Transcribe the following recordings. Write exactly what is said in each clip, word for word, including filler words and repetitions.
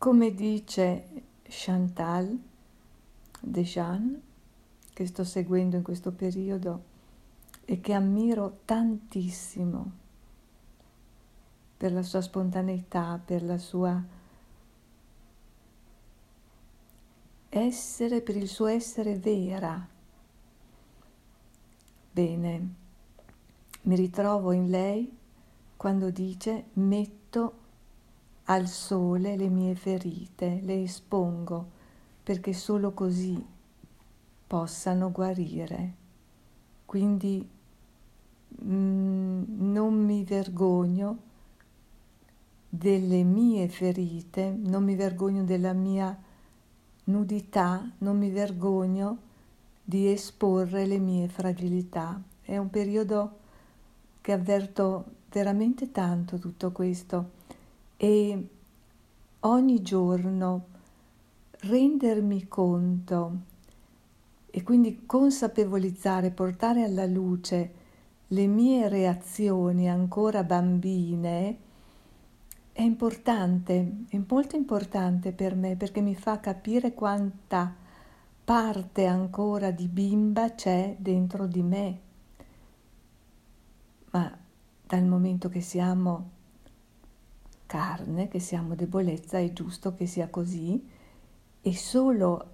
Come dice Chantal Dejean, che sto seguendo in questo periodo e che ammiro tantissimo per la sua spontaneità, per la sua essere, per il suo essere vera. Bene, mi ritrovo in lei quando dice: metto al sole le mie ferite, le espongo, perché solo così possano guarire. Quindi mh, non mi vergogno delle mie ferite, non mi vergogno della mia nudità, non mi vergogno di esporre le mie fragilità. È un periodo che avverto veramente tanto tutto questo, e ogni giorno rendermi conto e quindi consapevolizzare, portare alla luce le mie reazioni ancora bambine è importante, è molto importante per me, perché mi fa capire quanta parte ancora di bimba c'è dentro di me. Ma dal momento che siamo carne, che siamo debolezza, è giusto che sia così, e solo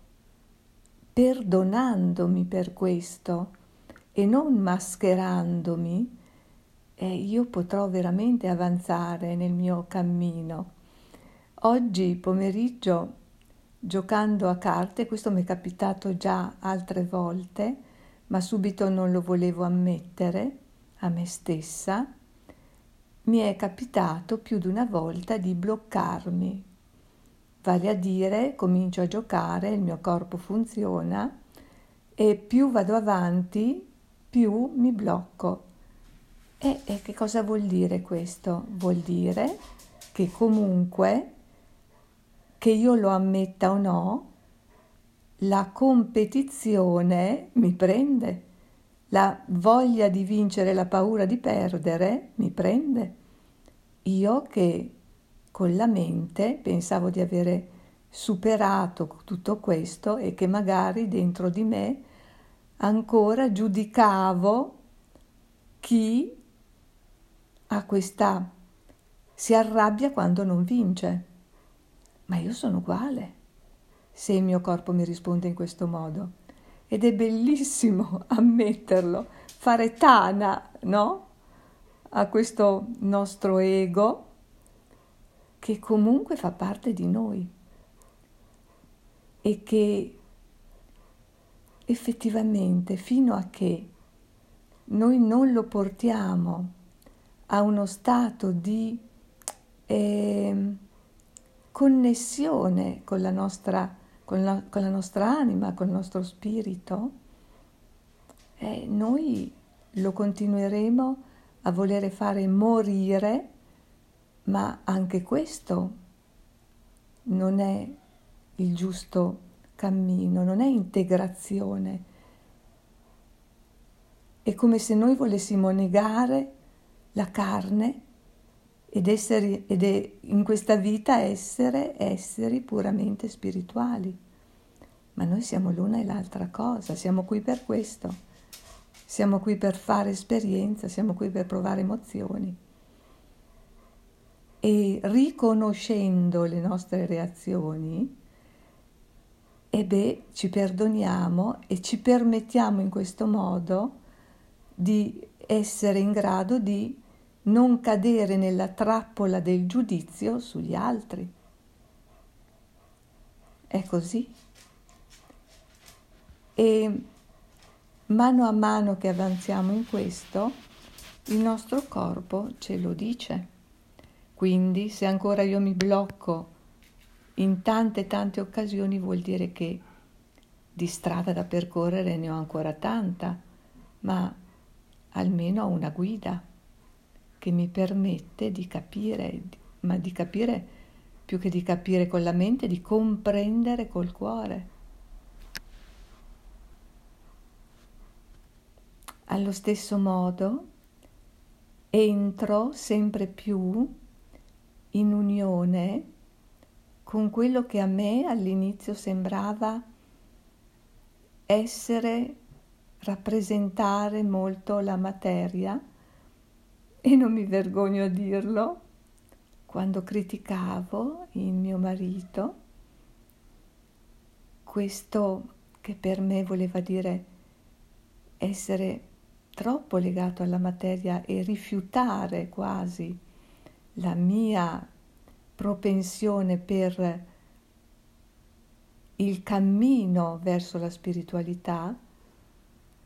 perdonandomi per questo e non mascherandomi, e io potrò veramente avanzare nel mio cammino. Oggi pomeriggio, giocando a carte, questo mi è capitato già altre volte, ma subito non lo volevo ammettere a me stessa, mi è capitato più di una volta di bloccarmi. Vale a dire, comincio a giocare, il mio corpo funziona e più vado avanti, più mi blocco. E, e che cosa vuol dire questo? Vuol dire che comunque, che io lo ammetta o no, la competizione mi prende, la voglia di vincere, la paura di perdere mi prende. Io che con la mente pensavo di avere superato tutto questo e che magari dentro di me ancora giudicavo chi a questa si arrabbia quando non vince, ma io sono uguale se il mio corpo mi risponde in questo modo, ed è bellissimo ammetterlo, fare tana, no? A questo nostro ego che comunque fa parte di noi e che effettivamente fino a che noi non lo portiamo a uno stato di eh, connessione con la nostra, con la, con la nostra anima, con il nostro spirito, eh, noi lo continueremo a volere fare morire, ma anche questo non è il giusto cammino, non è integrazione. È come se noi volessimo negare la carne ed essere, ed è in questa vita essere esseri puramente spirituali, ma noi siamo l'una e l'altra cosa. Siamo qui per questo, siamo qui per fare esperienza, siamo qui per provare emozioni, e riconoscendo le nostre reazioni, e beh, ci perdoniamo e ci permettiamo in questo modo di essere in grado di non cadere nella trappola del giudizio sugli altri. È così. E mano a mano che avanziamo in questo, il nostro corpo ce lo dice. Quindi, se ancora io mi blocco in tante tante occasioni, vuol dire che di strada da percorrere ne ho ancora tanta, ma almeno ho una guida che mi permette di capire, ma di capire più che di capire con la mente, di comprendere col cuore. Allo stesso modo entro sempre più in unione con quello che a me all'inizio sembrava essere rappresentare molto la materia, e non mi vergogno a dirlo, quando criticavo il mio marito, questo che per me voleva dire essere troppo legato alla materia e rifiutare quasi la mia propensione per il cammino verso la spiritualità,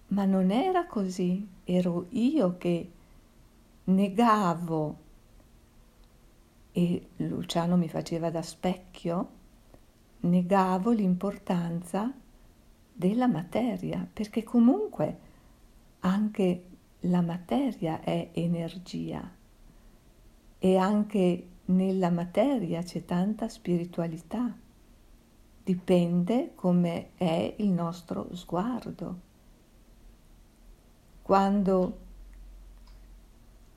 ma non era così, ero io che negavo, e Luciano mi faceva da specchio, negavo l'importanza della materia, perché comunque anche la materia è energia e anche nella materia c'è tanta spiritualità, dipende come è il nostro sguardo. Quando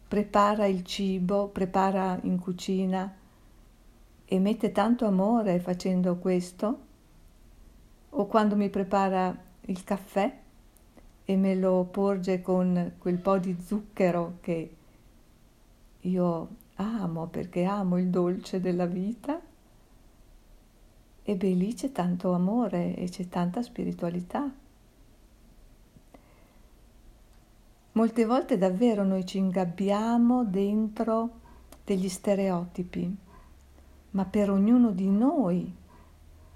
prepara il cibo, prepara in cucina e mette tanto amore facendo questo, o quando mi prepara il caffè e me lo porge con quel po' di zucchero che io amo perché amo il dolce della vita, e beh, lì c'è tanto amore e c'è tanta spiritualità. Molte volte davvero noi ci ingabbiamo dentro degli stereotipi, ma per ognuno di noi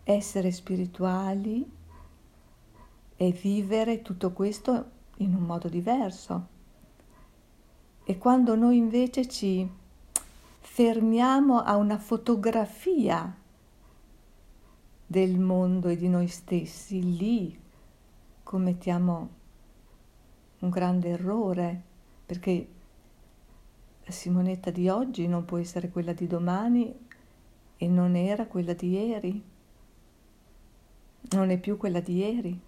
essere spirituali e vivere tutto questo in un modo diverso. E quando noi invece ci fermiamo a una fotografia del mondo e di noi stessi, lì commettiamo un grande errore, perché la Simonetta di oggi non può essere quella di domani e non era quella di ieri, non è più quella di ieri.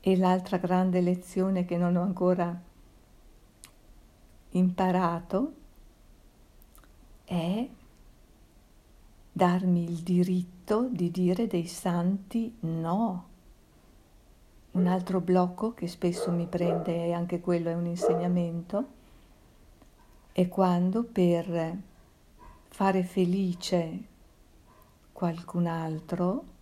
E l'altra grande lezione che non ho ancora imparato è darmi il diritto di dire dei santi no. Un altro blocco che spesso mi prende, e anche quello è un insegnamento, è quando per fare felice qualcun altro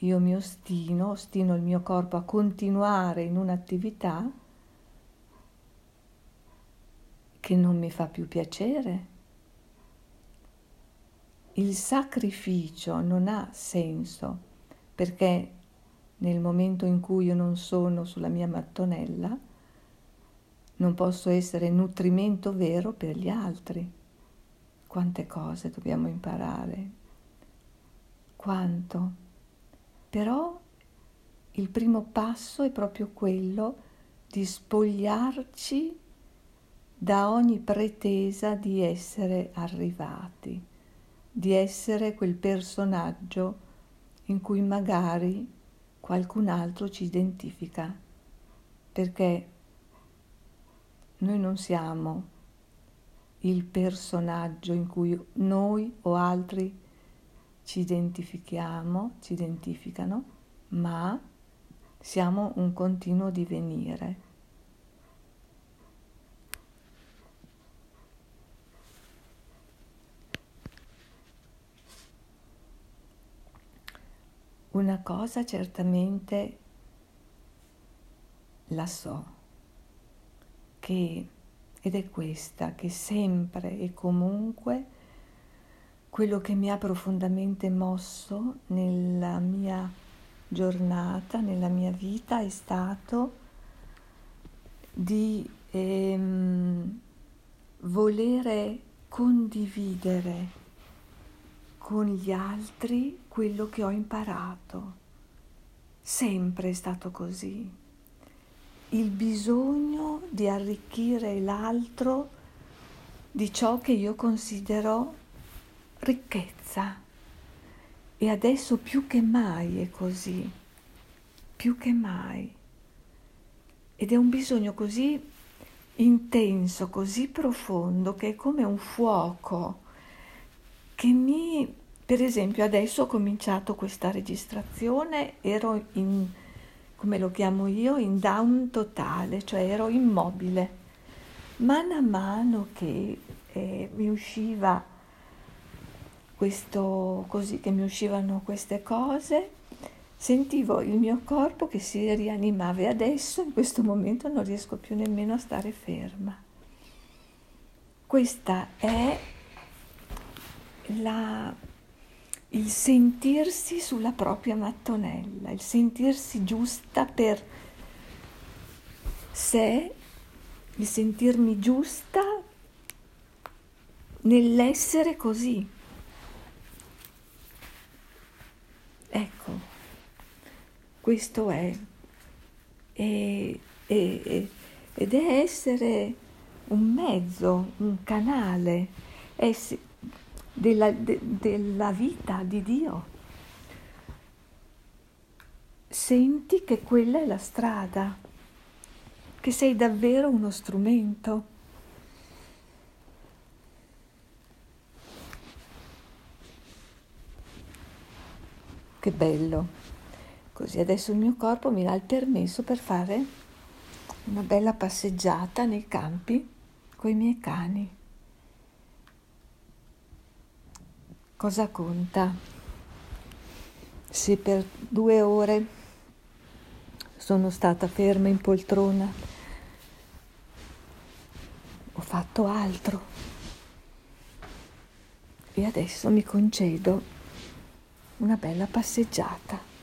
io mi ostino, ostino il mio corpo a continuare in un'attività che non mi fa più piacere. Il sacrificio non ha senso, perché nel momento in cui io non sono sulla mia mattonella, non posso essere nutrimento vero per gli altri. Quante cose dobbiamo imparare, quanto. Però il primo passo è proprio quello di spogliarci da ogni pretesa di essere arrivati, di essere quel personaggio in cui magari qualcun altro ci identifica, perché noi non siamo il personaggio in cui noi o altri ci identifichiamo, ci identificano, ma siamo un continuo divenire. Una cosa certamente la so, che, ed è questa, che sempre e comunque quello che mi ha profondamente mosso nella mia giornata, nella mia vita, è stato di ehm, volere condividere con gli altri quello che ho imparato. Sempre è stato così. Il bisogno di arricchire l'altro di ciò che io considero ricchezza. E adesso più che mai è così. Più che mai. ed è un bisogno così intenso, così profondo, che è come un fuoco che mi... Per esempio, adesso ho cominciato questa registrazione, ero in, come lo chiamo io, in down totale, cioè ero immobile. Man a mano che eh, mi usciva questo, così che mi uscivano queste cose, sentivo il mio corpo che si rianimava, e adesso in questo momento non riesco più nemmeno a stare ferma. Questa è la, il sentirsi sulla propria mattonella, il sentirsi giusta per sé, il sentirmi giusta nell'essere così. Ecco, questo è, e, e, e, ed è essere un mezzo, un canale ess- della, de, della vita di Dio. Senti che quella è la strada, che sei davvero uno strumento. Che bello! Così adesso il mio corpo mi dà il permesso per fare una bella passeggiata nei campi coi miei cani. Cosa conta se per due ore sono stata ferma in poltrona? Ho fatto altro e adesso mi concedo una bella passeggiata.